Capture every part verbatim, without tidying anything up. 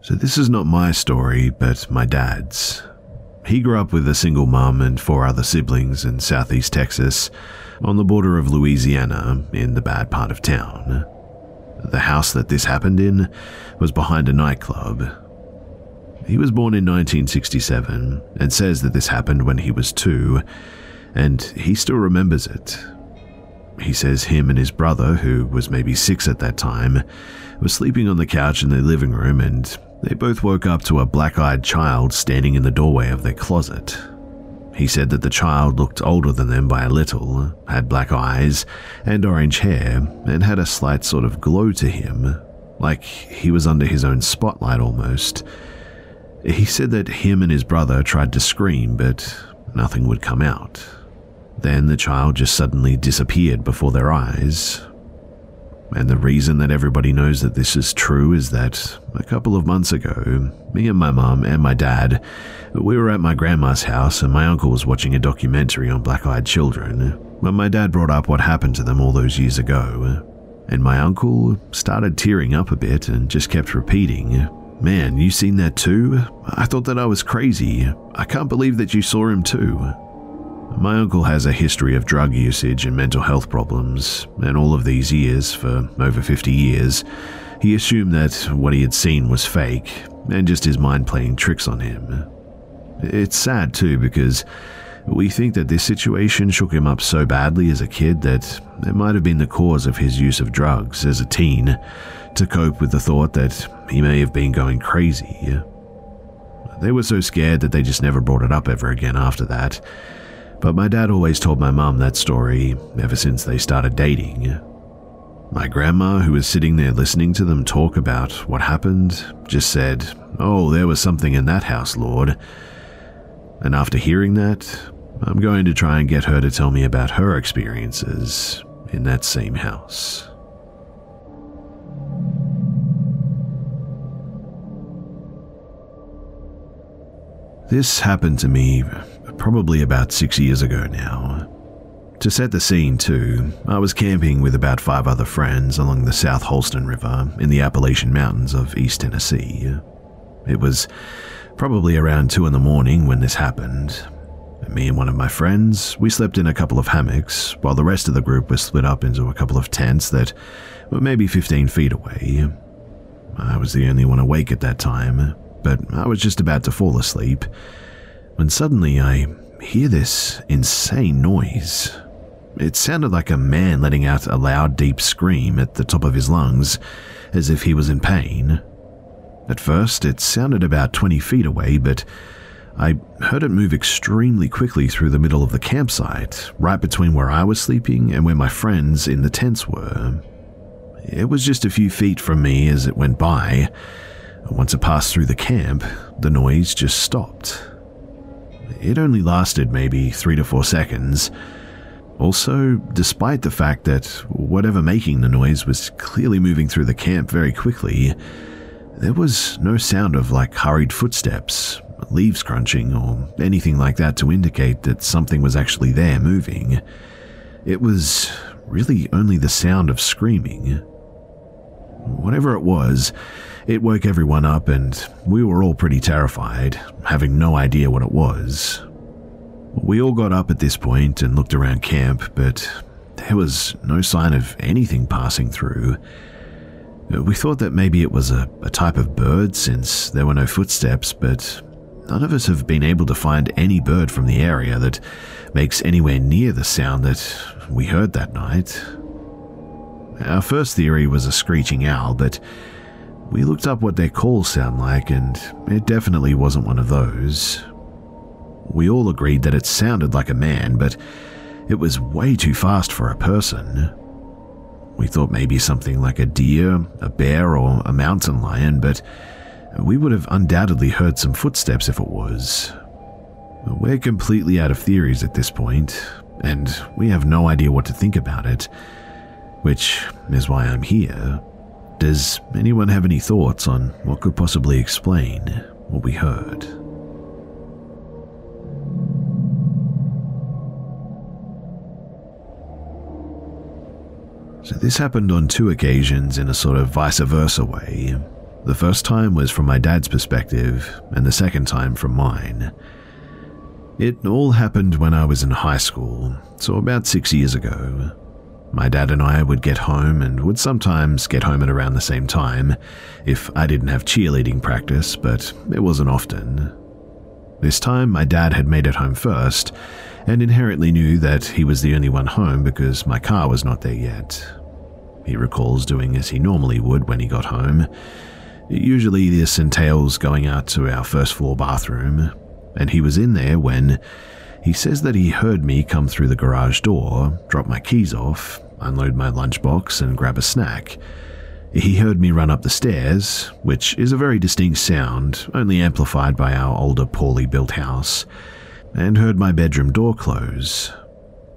So this is not my story, but my dad's. He grew up with a single mum and four other siblings in southeast Texas, on the border of Louisiana, in the bad part of town. The house that this happened in was behind a nightclub. He was born in nineteen sixty-seven and says that this happened when he was two, and he still remembers it. He says him and his brother, who was maybe six at that time, were sleeping on the couch in their living room, and they both woke up to a black-eyed child standing in the doorway of their closet. He said that the child looked older than them by a little, had black eyes and orange hair, and had a slight sort of glow to him, like he was under his own spotlight almost. He said that him and his brother tried to scream, but nothing would come out. Then the child just suddenly disappeared before their eyes. And the reason that everybody knows that this is true is that a couple of months ago, me and my mum and my dad, we were at my grandma's house and my uncle was watching a documentary on black-eyed children when my dad brought up what happened to them all those years ago. And my uncle started tearing up a bit and just kept repeating, "Man, you seen that too? I thought that I was crazy. I can't believe that you saw him too." My uncle has a history of drug usage and mental health problems, and all of these years, for over fifty years, he assumed that what he had seen was fake and just his mind playing tricks on him. It's sad too, because we think that this situation shook him up so badly as a kid that it might have been the cause of his use of drugs as a teen to cope with the thought that he may have been going crazy. They were so scared that they just never brought it up ever again after that. But my dad always told my mum that story ever since they started dating. My grandma, who was sitting there listening to them talk about what happened, just said, "Oh, there was something in that house, Lord." And after hearing that, I'm going to try and get her to tell me about her experiences in that same house. This happened to me probably about six years ago now. To set the scene too, I was camping with about five other friends along the South Holston River in the Appalachian Mountains of East Tennessee. It was probably around two in the morning when this happened. Me and one of my friends, we slept in a couple of hammocks while the rest of the group was split up into a couple of tents that were maybe fifteen feet away. I was the only one awake at that time, but I was just about to fall asleep when suddenly I hear this insane noise. It sounded like a man letting out a loud, deep scream at the top of his lungs, as if he was in pain. At first, it sounded about twenty feet away, but I heard it move extremely quickly through the middle of the campsite, right between where I was sleeping and where my friends in the tents were. It was just a few feet from me as it went by. Once it passed through the camp, the noise just stopped. It only lasted maybe three to four seconds. Also, despite the fact that whatever making the noise was clearly moving through the camp very quickly, there was no sound of like hurried footsteps, leaves crunching, or anything like that to indicate that something was actually there moving. It was really only the sound of screaming. Whatever it was, it woke everyone up and we were all pretty terrified, having no idea what it was. We all got up at this point and looked around camp, but there was no sign of anything passing through. We thought that maybe it was a, a type of bird since there were no footsteps, but none of us have been able to find any bird from the area that makes anywhere near the sound that we heard that night. Our first theory was a screeching owl, but we looked up what their calls sound like, and it definitely wasn't one of those. We all agreed that it sounded like a man, but it was way too fast for a person. We thought maybe something like a deer, a bear, or a mountain lion, but we would have undoubtedly heard some footsteps if it was. We're completely out of theories at this point, and we have no idea what to think about it, which is why I'm here. Does anyone have any thoughts on what could possibly explain what we heard? So this happened on two occasions in a sort of vice versa way. The first time was from my dad's perspective, and the second time from mine. It all happened when I was in high school, so about six years ago. My dad and I would get home and would sometimes get home at around the same time if I didn't have cheerleading practice, but it wasn't often. This time, my dad had made it home first and inherently knew that he was the only one home because my car was not there yet. He recalls doing as he normally would when he got home. Usually, this entails going out to our first floor bathroom, and he was in there when he says that he heard me come through the garage door, drop my keys off, unload my lunchbox, and grab a snack. He heard me run up the stairs, which is a very distinct sound, only amplified by our older, poorly built house, and heard my bedroom door close.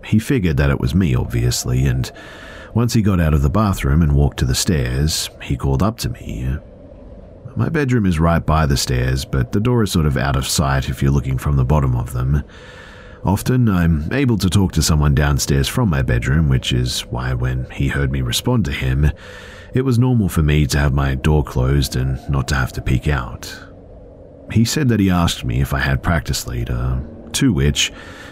He figured that it was me, obviously, and once he got out of the bathroom and walked to the stairs, he called up to me. My bedroom is right by the stairs, but the door is sort of out of sight if you're looking from the bottom of them. Often, I'm able to talk to someone downstairs from my bedroom, which is why when he heard me respond to him, it was normal for me to have my door closed and not to have to peek out. He said that he asked me if I had practice later, to which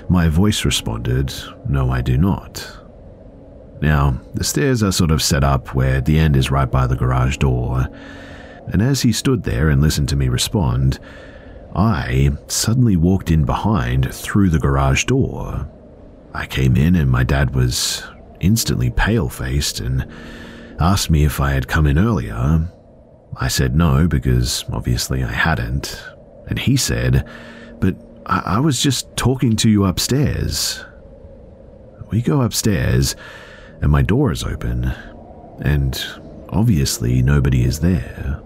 my voice responded, "No, I do not." Now, the stairs are sort of set up where the end is right by the garage door, and as he stood there and listened to me respond, I suddenly walked in behind through the garage door. I came in and my dad was instantly pale-faced and asked me if I had come in earlier. I said no, because obviously I hadn't. And he said, "But I, I was just talking to you upstairs." We go upstairs and my door is open and obviously nobody is there.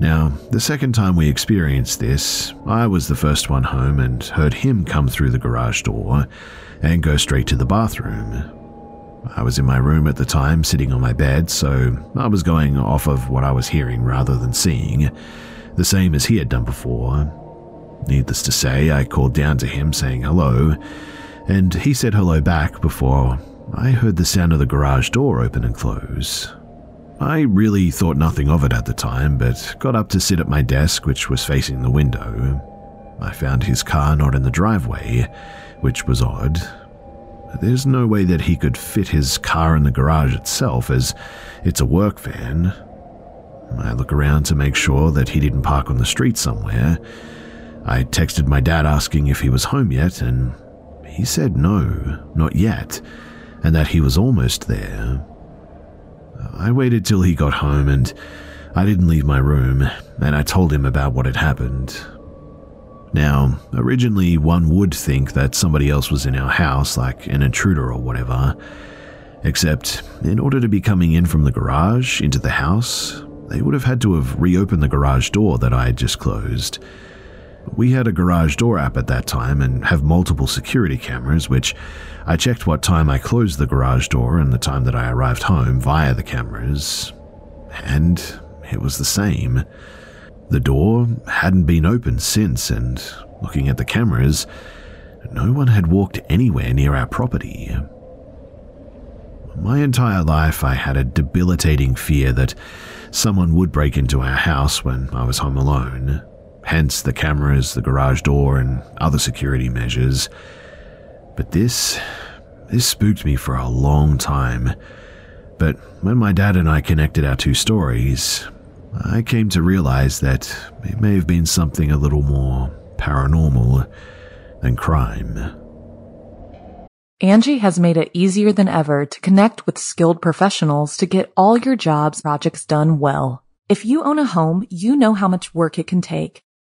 Now, the second time we experienced this, I was the first one home and heard him come through the garage door and go straight to the bathroom. I was in my room at the time, sitting on my bed, so I was going off of what I was hearing rather than seeing, the same as he had done before. Needless to say, I called down to him saying hello, and he said hello back before I heard the sound of the garage door open and close. I really thought nothing of it at the time, but got up to sit at my desk, which was facing the window. I found his car not in the driveway, which was odd. There's no way that he could fit his car in the garage itself, as it's a work van. I look around to make sure that he didn't park on the street somewhere. I texted my dad asking if he was home yet, and he said no, not yet, and that he was almost there. I waited till he got home, and I didn't leave my room, and I told him about what had happened. Now, originally one would think that somebody else was in our house, like an intruder or whatever, except in order to be coming in from the garage into the house, they would have had to have reopened the garage door that I had just closed. We had a garage door app at that time and have multiple security cameras, which I checked what time I closed the garage door and the time that I arrived home via the cameras, and it was the same. The door hadn't been opened since, and looking at the cameras, no one had walked anywhere near our property. My entire life I had a debilitating fear that someone would break into our house when I was home alone. Hence the cameras, the garage door, and other security measures. But this, this spooked me for a long time. But when my dad and I connected our two stories, I came to realize that it may have been something a little more paranormal than crime. Angie has made it easier than ever to connect with skilled professionals to get all your jobs projects done well. If you own a home, you know how much work it can take.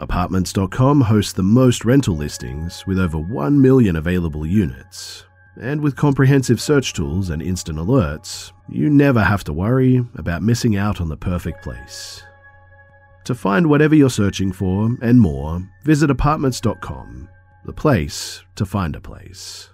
Apartments dot com hosts the most rental listings with over one million available units. And with comprehensive search tools and instant alerts, you never have to worry about missing out on the perfect place. To find whatever you're searching for and more, visit Apartments dot com, the place to find a place.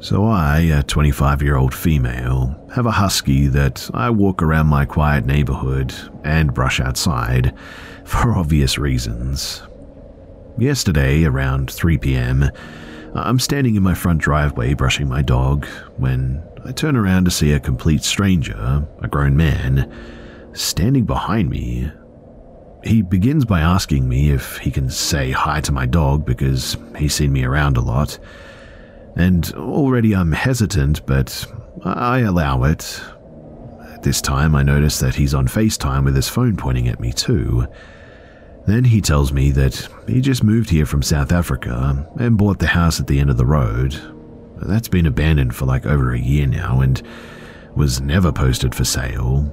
So I, a twenty-five-year-old female, have a husky that I walk around my quiet neighborhood and brush outside for obvious reasons. Yesterday, around three p.m, I'm standing in my front driveway brushing my dog when I turn around to see a complete stranger, a grown man, standing behind me. He begins by asking me if he can say hi to my dog because he's seen me around a lot. And already I'm hesitant, but I allow it. At this time, I notice that he's on FaceTime with his phone pointing at me too. Then he tells me that he just moved here from South Africa and bought the house at the end of the road. That's been abandoned for like over a year now and was never posted for sale.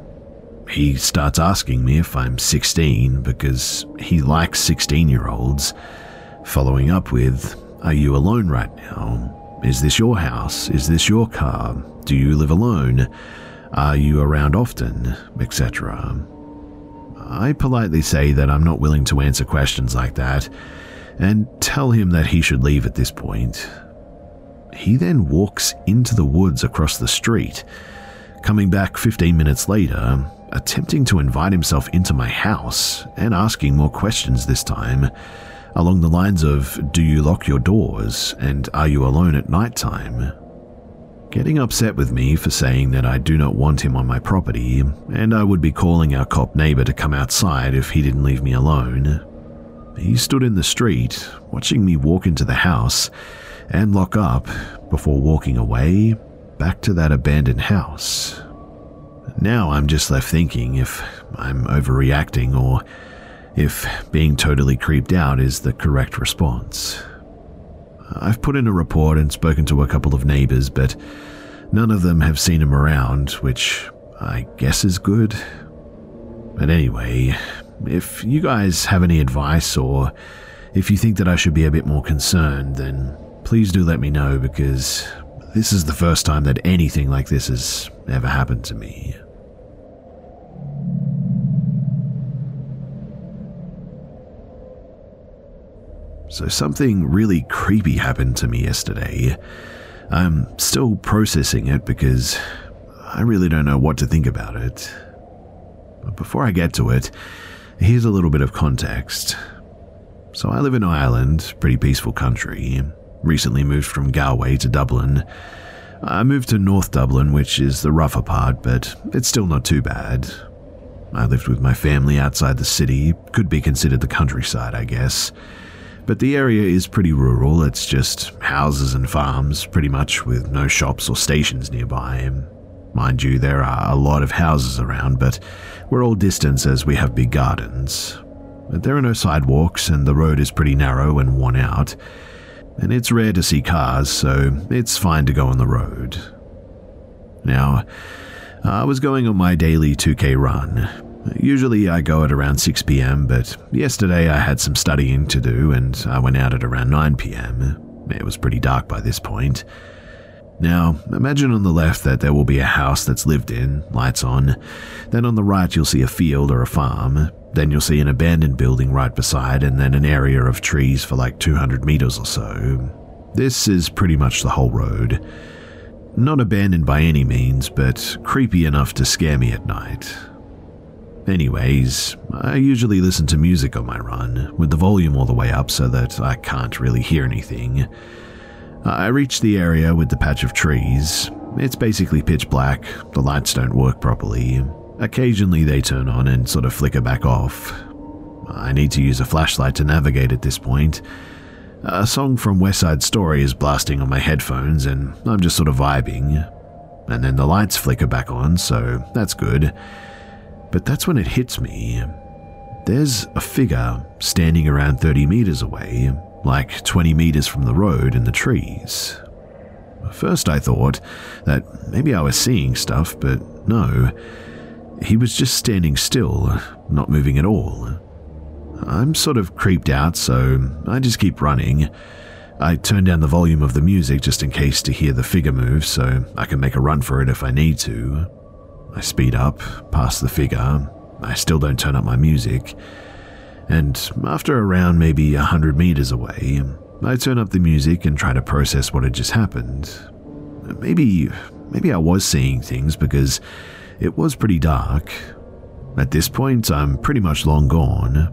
He starts asking me if I'm sixteen because he likes sixteen-year-olds, following up with, "Are you alone right now? Is this your house? Is this your car? Do you live alone? Are you around often?" et cetera. I politely say that I'm not willing to answer questions like that and tell him that he should leave at this point. He then walks into the woods across the street, coming back fifteen minutes later, attempting to invite himself into my house and asking more questions this time, along the lines of, "Do you lock your doors? And are you alone at nighttime?" Getting upset with me for saying that I do not want him on my property, and I would be calling our cop neighbor to come outside if he didn't leave me alone. He stood in the street, watching me walk into the house and lock up before walking away back to that abandoned house. Now I'm just left thinking if I'm overreacting or if being totally creeped out is the correct response. I've put in a report and spoken to a couple of neighbors, but none of them have seen him around, which I guess is good. But anyway, if you guys have any advice or if you think that I should be a bit more concerned, then please do let me know, because this is the first time that anything like this has ever happened to me. So something really creepy happened to me yesterday. I'm still processing it because I really don't know what to think about it. But before I get to it, here's a little bit of context. So I live in Ireland, pretty peaceful country. Recently moved from Galway to Dublin. I moved to North Dublin, which is the rougher part, but it's still not too bad. I lived with my family outside the city, could be considered the countryside, I guess. But the area is pretty rural, it's just houses and farms, pretty much, with no shops or stations nearby. Mind you, there are a lot of houses around, but we're all distant as we have big gardens. But there are no sidewalks, and the road is pretty narrow and worn out. And it's rare to see cars, so it's fine to go on the road. Now, I was going on my daily two K run. Usually I go at around six p.m, but yesterday I had some studying to do and I went out at around nine p.m. It was pretty dark by this point. Now, imagine on the left that there will be a house that's lived in, lights on. Then on the right you'll see a field or a farm. Then you'll see an abandoned building right beside, and then an area of trees for like two hundred meters or so. This is pretty much the whole road. Not abandoned by any means, but creepy enough to scare me at night. Anyways, I usually listen to music on my run, with the volume all the way up so that I can't really hear anything. I reach the area with the patch of trees. It's basically pitch black, the lights don't work properly. Occasionally they turn on and sort of flicker back off. I need to use a flashlight to navigate at this point. A song from West Side Story is blasting on my headphones and I'm just sort of vibing. And then the lights flicker back on, so that's good. But that's when it hits me. There's a figure standing around thirty meters away, like twenty meters from the road and the trees. First I thought that maybe I was seeing stuff, but no. He was just standing still, not moving at all. I'm sort of creeped out, so I just keep running. I turn down the volume of the music just in case to hear the figure move, so I can make a run for it if I need to. I speed up, past the figure, I still don't turn up my music, and after around maybe one hundred meters away, I turn up the music and try to process what had just happened. Maybe, maybe I was seeing things because it was pretty dark. At this point, I'm pretty much long gone.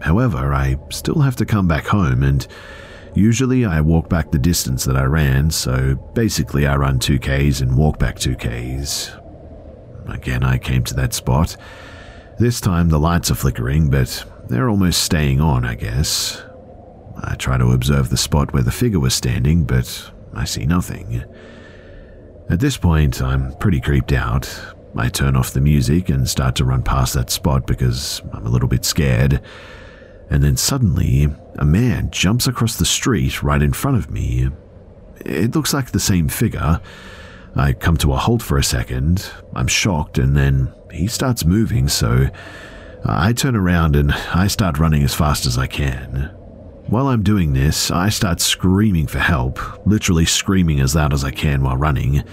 However, I still have to come back home, and usually I walk back the distance that I ran, so basically I run two Ks and walk back two Ks. Again, I came to that spot. This time the lights are flickering, but they're almost staying on, I guess. I try to observe the spot where the figure was standing, but I see nothing. At this point, I'm pretty creeped out. I turn off the music and start to run past that spot because I'm a little bit scared. And then suddenly, a man jumps across the street right in front of me. It looks like the same figure. I come to a halt for a second, I'm shocked, and then he starts moving, so I turn around and I start running as fast as I can. While I'm doing this, I start screaming for help, literally screaming as loud as I can while running.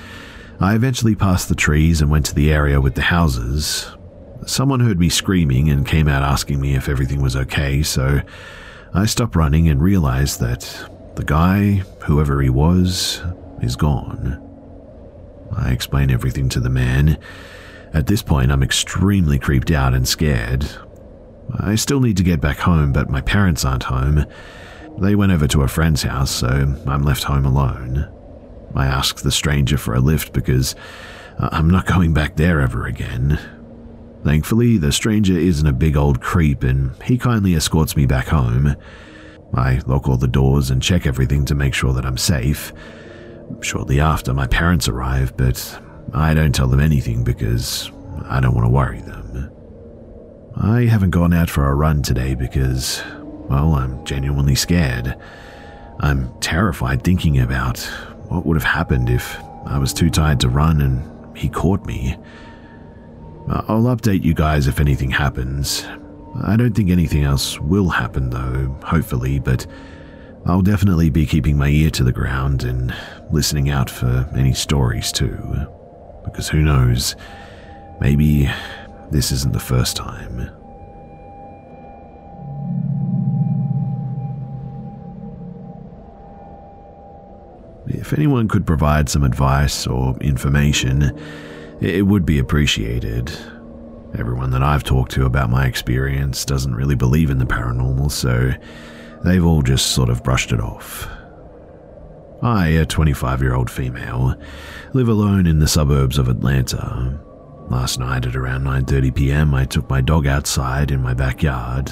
I eventually passed the trees and went to the area with the houses. Someone heard me screaming and came out asking me if everything was okay, so I stopped running and realized that the guy, whoever he was, is gone. I explain everything to the man. At this point, I'm extremely creeped out and scared. I still need to get back home, but my parents aren't home. They went over to a friend's house, so I'm left home alone. I ask the stranger for a lift because I'm not going back there ever again. Thankfully, the stranger isn't a big old creep, and he kindly escorts me back home. I lock all the doors and check everything to make sure that I'm safe. Shortly after, my parents arrive, but I don't tell them anything because I don't want to worry them. I haven't gone out for a run today because, well, I'm genuinely scared. I'm terrified thinking about what would have happened if I was too tired to run and he caught me. I'll update you guys if anything happens. I don't think anything else will happen though, hopefully, but I'll definitely be keeping my ear to the ground and listening out for any stories too. Because who knows, maybe this isn't the first time. If anyone could provide some advice or information, it would be appreciated. Everyone that I've talked to about my experience doesn't really believe in the paranormal, so they've all just sort of brushed it off. I, a twenty-five-year-old female, live alone in the suburbs of Atlanta. Last night at around nine thirty p.m. I took my dog outside in my backyard.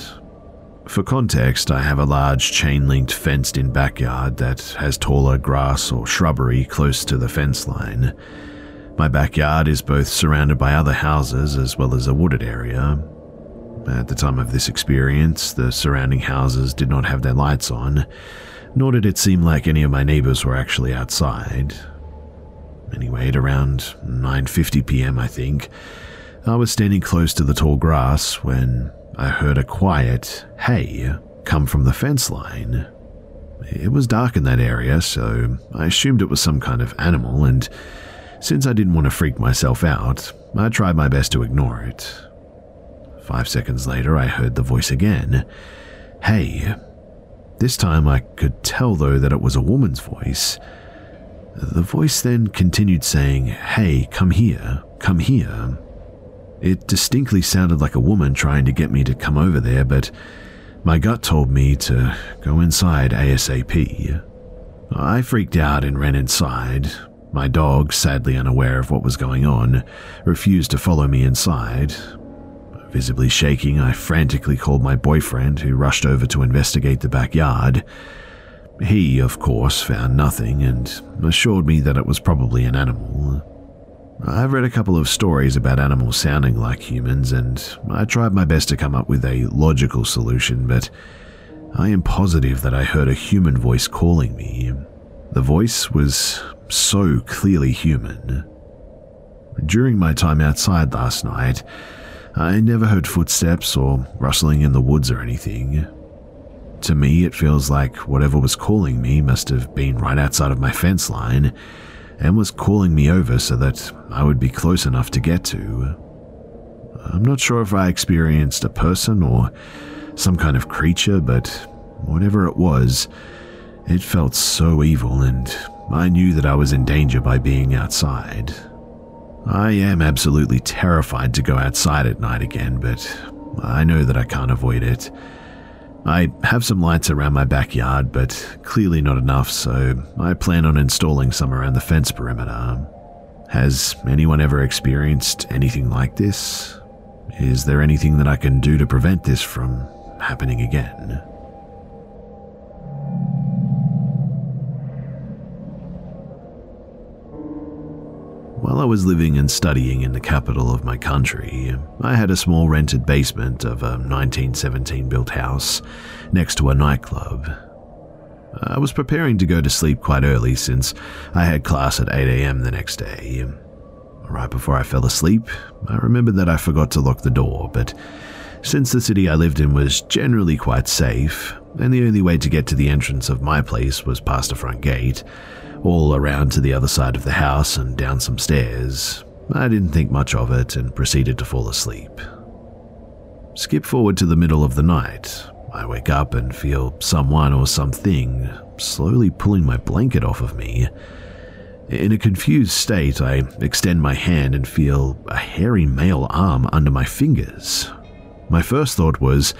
For context, I have a large chain-linked fenced-in backyard that has taller grass or shrubbery close to the fence line. My backyard is both surrounded by other houses as well as a wooded area. At the time of this experience, the surrounding houses did not have their lights on, nor did it seem like any of my neighbors were actually outside. Anyway, at around nine fifty p.m., I think, I was standing close to the tall grass when I heard a quiet, "Hey," come from the fence line. It was dark in that area, so I assumed it was some kind of animal, and since I didn't want to freak myself out, I tried my best to ignore it. Five seconds later, I heard the voice again. "Hey." This time I could tell, though, that it was a woman's voice. The voice then continued saying, "Hey, come here, come here." It distinctly sounded like a woman trying to get me to come over there, but my gut told me to go inside ASAP. I freaked out and ran inside. My dog, sadly unaware of what was going on, refused to follow me inside. Visibly shaking, I frantically called my boyfriend, who rushed over to investigate the backyard. He, of course, found nothing and assured me that it was probably an animal. I've read a couple of stories about animals sounding like humans, and I tried my best to come up with a logical solution, but I am positive that I heard a human voice calling me. The voice was so clearly human. During my time outside last night, I never heard footsteps or rustling in the woods or anything. To me, it feels like whatever was calling me must have been right outside of my fence line and was calling me over so that I would be close enough to get to. I'm not sure if I experienced a person or some kind of creature, but whatever it was, it felt so evil, and I knew that I was in danger by being outside. I am absolutely terrified to go outside at night again, but I know that I can't avoid it. I have some lights around my backyard, but clearly not enough, so I plan on installing some around the fence perimeter. Has anyone ever experienced anything like this? Is there anything that I can do to prevent this from happening again? While I was living and studying in the capital of my country, I had a small rented basement of a nineteen seventeen-built house next to a nightclub. I was preparing to go to sleep quite early since I had class at eight a.m. the next day. Right before I fell asleep, I remembered that I forgot to lock the door, but since the city I lived in was generally quite safe, and the only way to get to the entrance of my place was past the front gate, all around to the other side of the house and down some stairs, I didn't think much of it and proceeded to fall asleep. Skip forward to the middle of the night. I wake up and feel someone or something slowly pulling my blanket off of me. In a confused state, I extend my hand and feel a hairy male arm under my fingers. My first thought was,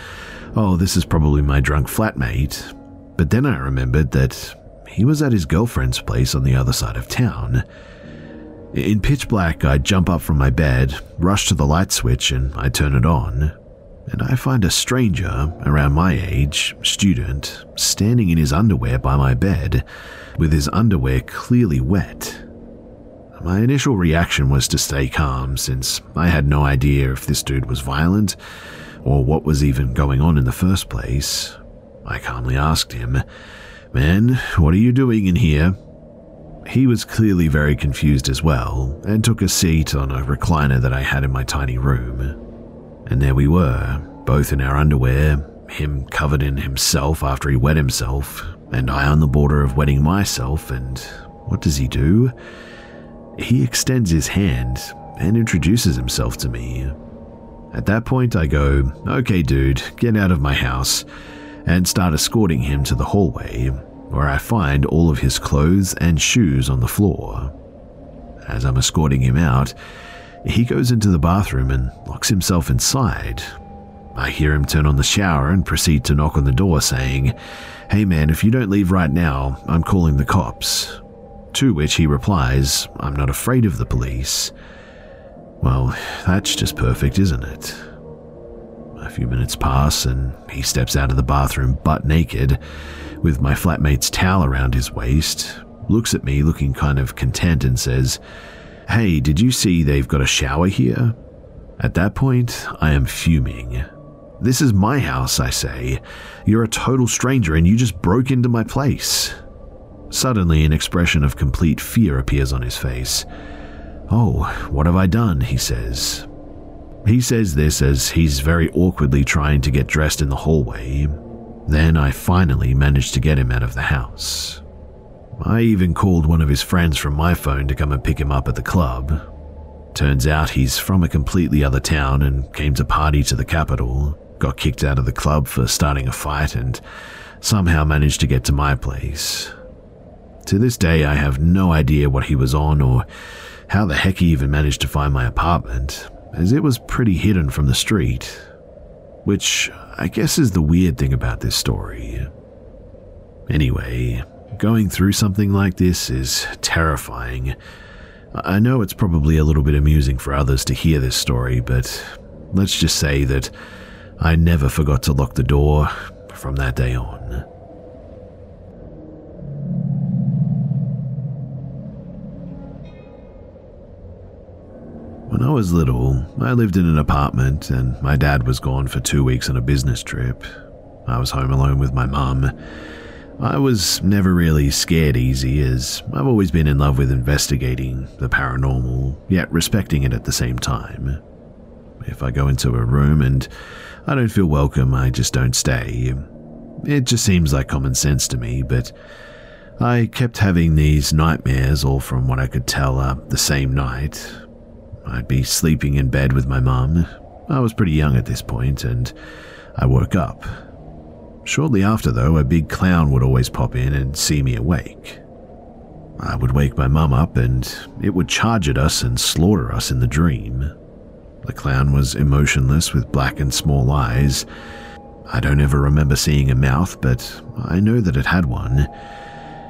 oh, this is probably my drunk flatmate, but then I remembered that he was at his girlfriend's place on the other side of town. In pitch black, I jump up from my bed, rush to the light switch, and I turn it on. And I find a stranger, around my age, student, standing in his underwear by my bed, with his underwear clearly wet. My initial reaction was to stay calm, since I had no idea if this dude was violent or what was even going on in the first place. I calmly asked him, "Man, what are you doing in here?" He was clearly very confused as well, and took a seat on a recliner that I had in my tiny room. And there we were, both in our underwear, him covered in himself after he wet himself, and I on the border of wetting myself, and what does he do? He extends his hand and introduces himself to me. At that point, I go, "Okay, dude, get out of my house," and start escorting him to the hallway, where I find all of his clothes and shoes on the floor. As I'm escorting him out, he goes into the bathroom and locks himself inside. I hear him turn on the shower and proceed to knock on the door, saying, "Hey man, if you don't leave right now, I'm calling the cops." To which he replies, "I'm not afraid of the police." Well, that's just perfect, isn't it? A few minutes pass and he steps out of the bathroom butt naked, with my flatmate's towel around his waist, looks at me looking kind of content and says, "Hey, did you see they've got a shower here?" At that point, I am fuming. "This is my house," I say. "You're a total stranger and you just broke into my place." Suddenly, an expression of complete fear appears on his face. "Oh, what have I done?" he says. He says this as he's very awkwardly trying to get dressed in the hallway. Then I finally managed to get him out of the house. I even called one of his friends from my phone to come and pick him up at the club. Turns out he's from a completely other town and came to party to the capital, got kicked out of the club for starting a fight, and somehow managed to get to my place. To this day, I have no idea what he was on or how the heck he even managed to find my apartment, as it was pretty hidden from the street, which I guess is the weird thing about this story. Anyway, going through something like this is terrifying. I know it's probably a little bit amusing for others to hear this story, but let's just say that I never forgot to lock the door from that day on. When I was little, I lived in an apartment and my dad was gone for two weeks on a business trip. I was home alone with my mum. I was never really scared easy, as I've always been in love with investigating the paranormal, yet respecting it at the same time. If I go into a room and I don't feel welcome, I just don't stay. It just seems like common sense to me, but I kept having these nightmares, all from what I could tell are the same night. I'd be sleeping in bed with my mum. I was pretty young at this point, and I woke up. Shortly after, though, a big clown would always pop in and see me awake. I would wake my mum up, and it would charge at us and slaughter us in the dream. The clown was emotionless with black and small eyes. I don't ever remember seeing a mouth, but I know that it had one.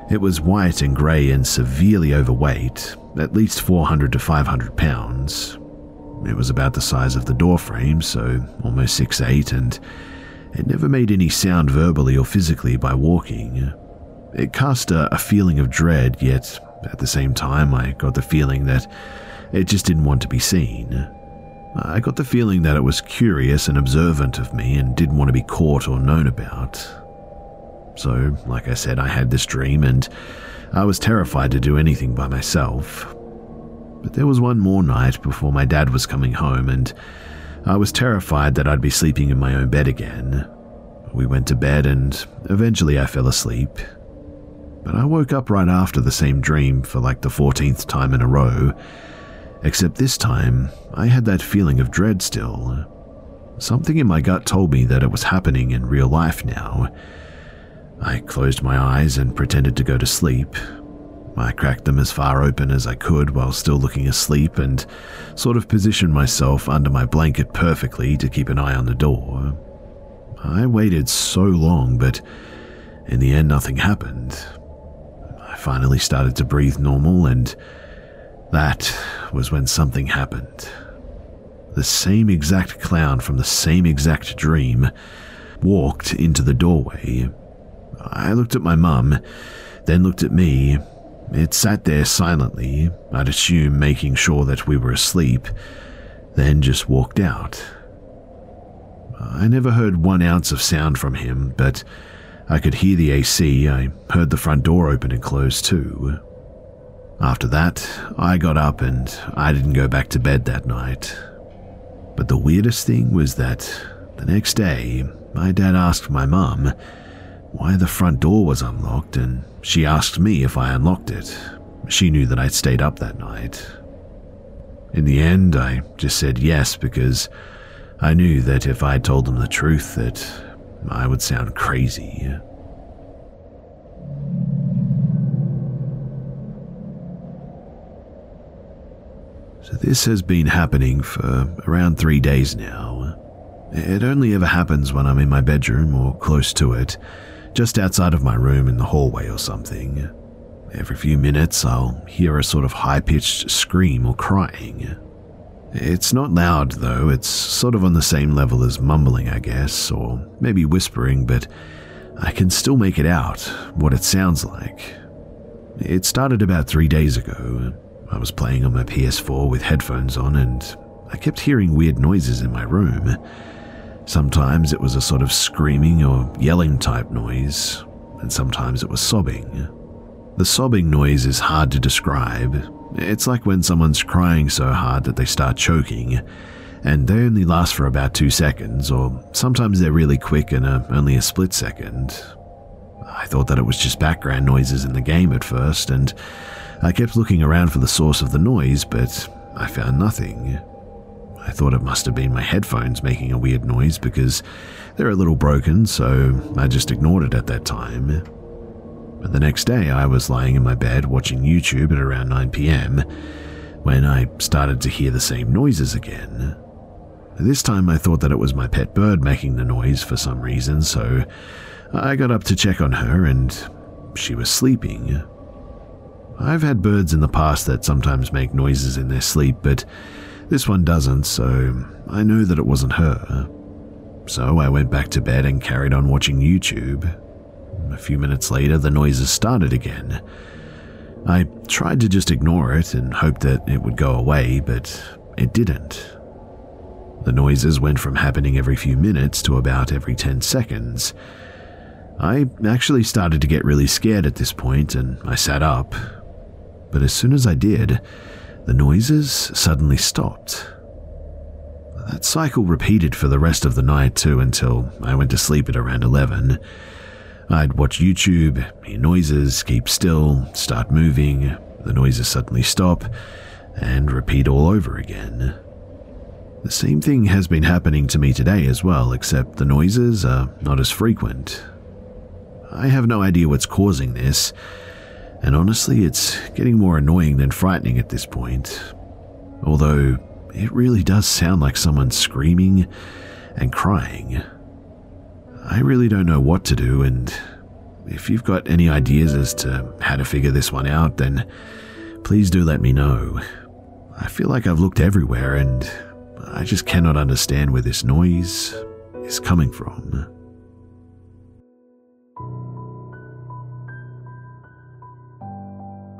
It was white and grey and severely overweight, at least four hundred to five hundred pounds. It was about the size of the door frame, so almost six foot eight, and it never made any sound verbally or physically by walking. It cast a, a feeling of dread, yet at the same time I got the feeling that it just didn't want to be seen. I got the feeling that it was curious and observant of me and didn't want to be caught or known about. So, like I said, I had this dream and I was terrified to do anything by myself. But there was one more night before my dad was coming home, and I was terrified that I'd be sleeping in my own bed again. We went to bed and eventually I fell asleep. But I woke up right after the same dream for like the fourteenth time in a row, except this time I had that feeling of dread still. Something in my gut told me that it was happening in real life now. I closed my eyes and pretended to go to sleep. I cracked them as far open as I could while still looking asleep, and sort of positioned myself under my blanket perfectly to keep an eye on the door. I waited so long, but in the end nothing happened. I finally started to breathe normal, and that was when something happened. The same exact clown from the same exact dream walked into the doorway. I looked at my mum, then looked at me, It sat there silently, I'd assume making sure that we were asleep, then just walked out. I never heard one ounce of sound from him, but I could hear the A C. I heard the front door open and close too. After that, I got up and I didn't go back to bed that night. But the weirdest thing was that the next day, my dad asked my mum why the front door was unlocked, and she asked me if I unlocked it. She knew that I'd stayed up that night. In the end, I just said yes, because I knew that if I told them the truth, that I would sound crazy. So this has been happening for around three days now. It only ever happens when I'm in my bedroom or close to it, just outside of my room in the hallway or something. Every few minutes I'll hear a sort of high-pitched scream or crying. It's not loud though, it's sort of on the same level as mumbling, I guess, or maybe whispering, but I can still make it out, what it sounds like. It started about three days ago. I was playing on my P S four with headphones on and I kept hearing weird noises in my room. Sometimes it was a sort of screaming or yelling type noise, and sometimes it was sobbing. The sobbing noise is hard to describe. It's like when someone's crying so hard that they start choking, and they only last for about two seconds, or sometimes they're really quick and are only a split second. I thought that it was just background noises in the game at first, and I kept looking around for the source of the noise, but I found nothing. I thought it must have been my headphones making a weird noise because they're a little broken, so I just ignored it at that time. But the next day I was lying in my bed watching YouTube at around nine p.m. when I started to hear the same noises again. This time I thought that it was my pet bird making the noise for some reason, so I got up to check on her and she was sleeping. I've had birds in the past that sometimes make noises in their sleep, but this one doesn't, so I know that it wasn't her. So I went back to bed and carried on watching YouTube. A few minutes later, the noises started again. I tried to just ignore it and hoped that it would go away, but it didn't. The noises went from happening every few minutes to about every ten seconds. I actually started to get really scared at this point, and I sat up. But as soon as I did, the noises suddenly stopped. That cycle repeated for the rest of the night too, until I went to sleep at around eleven. I'd watch YouTube, hear noises, keep still, start moving, the noises suddenly stop, and repeat all over again. The same thing has been happening to me today as well, except the noises are not as frequent. I have no idea what's causing this, and honestly, it's getting more annoying than frightening at this point. Although, it really does sound like someone screaming and crying. I really don't know what to do, and if you've got any ideas as to how to figure this one out, then please do let me know. I feel like I've looked everywhere, and I just cannot understand where this noise is coming from.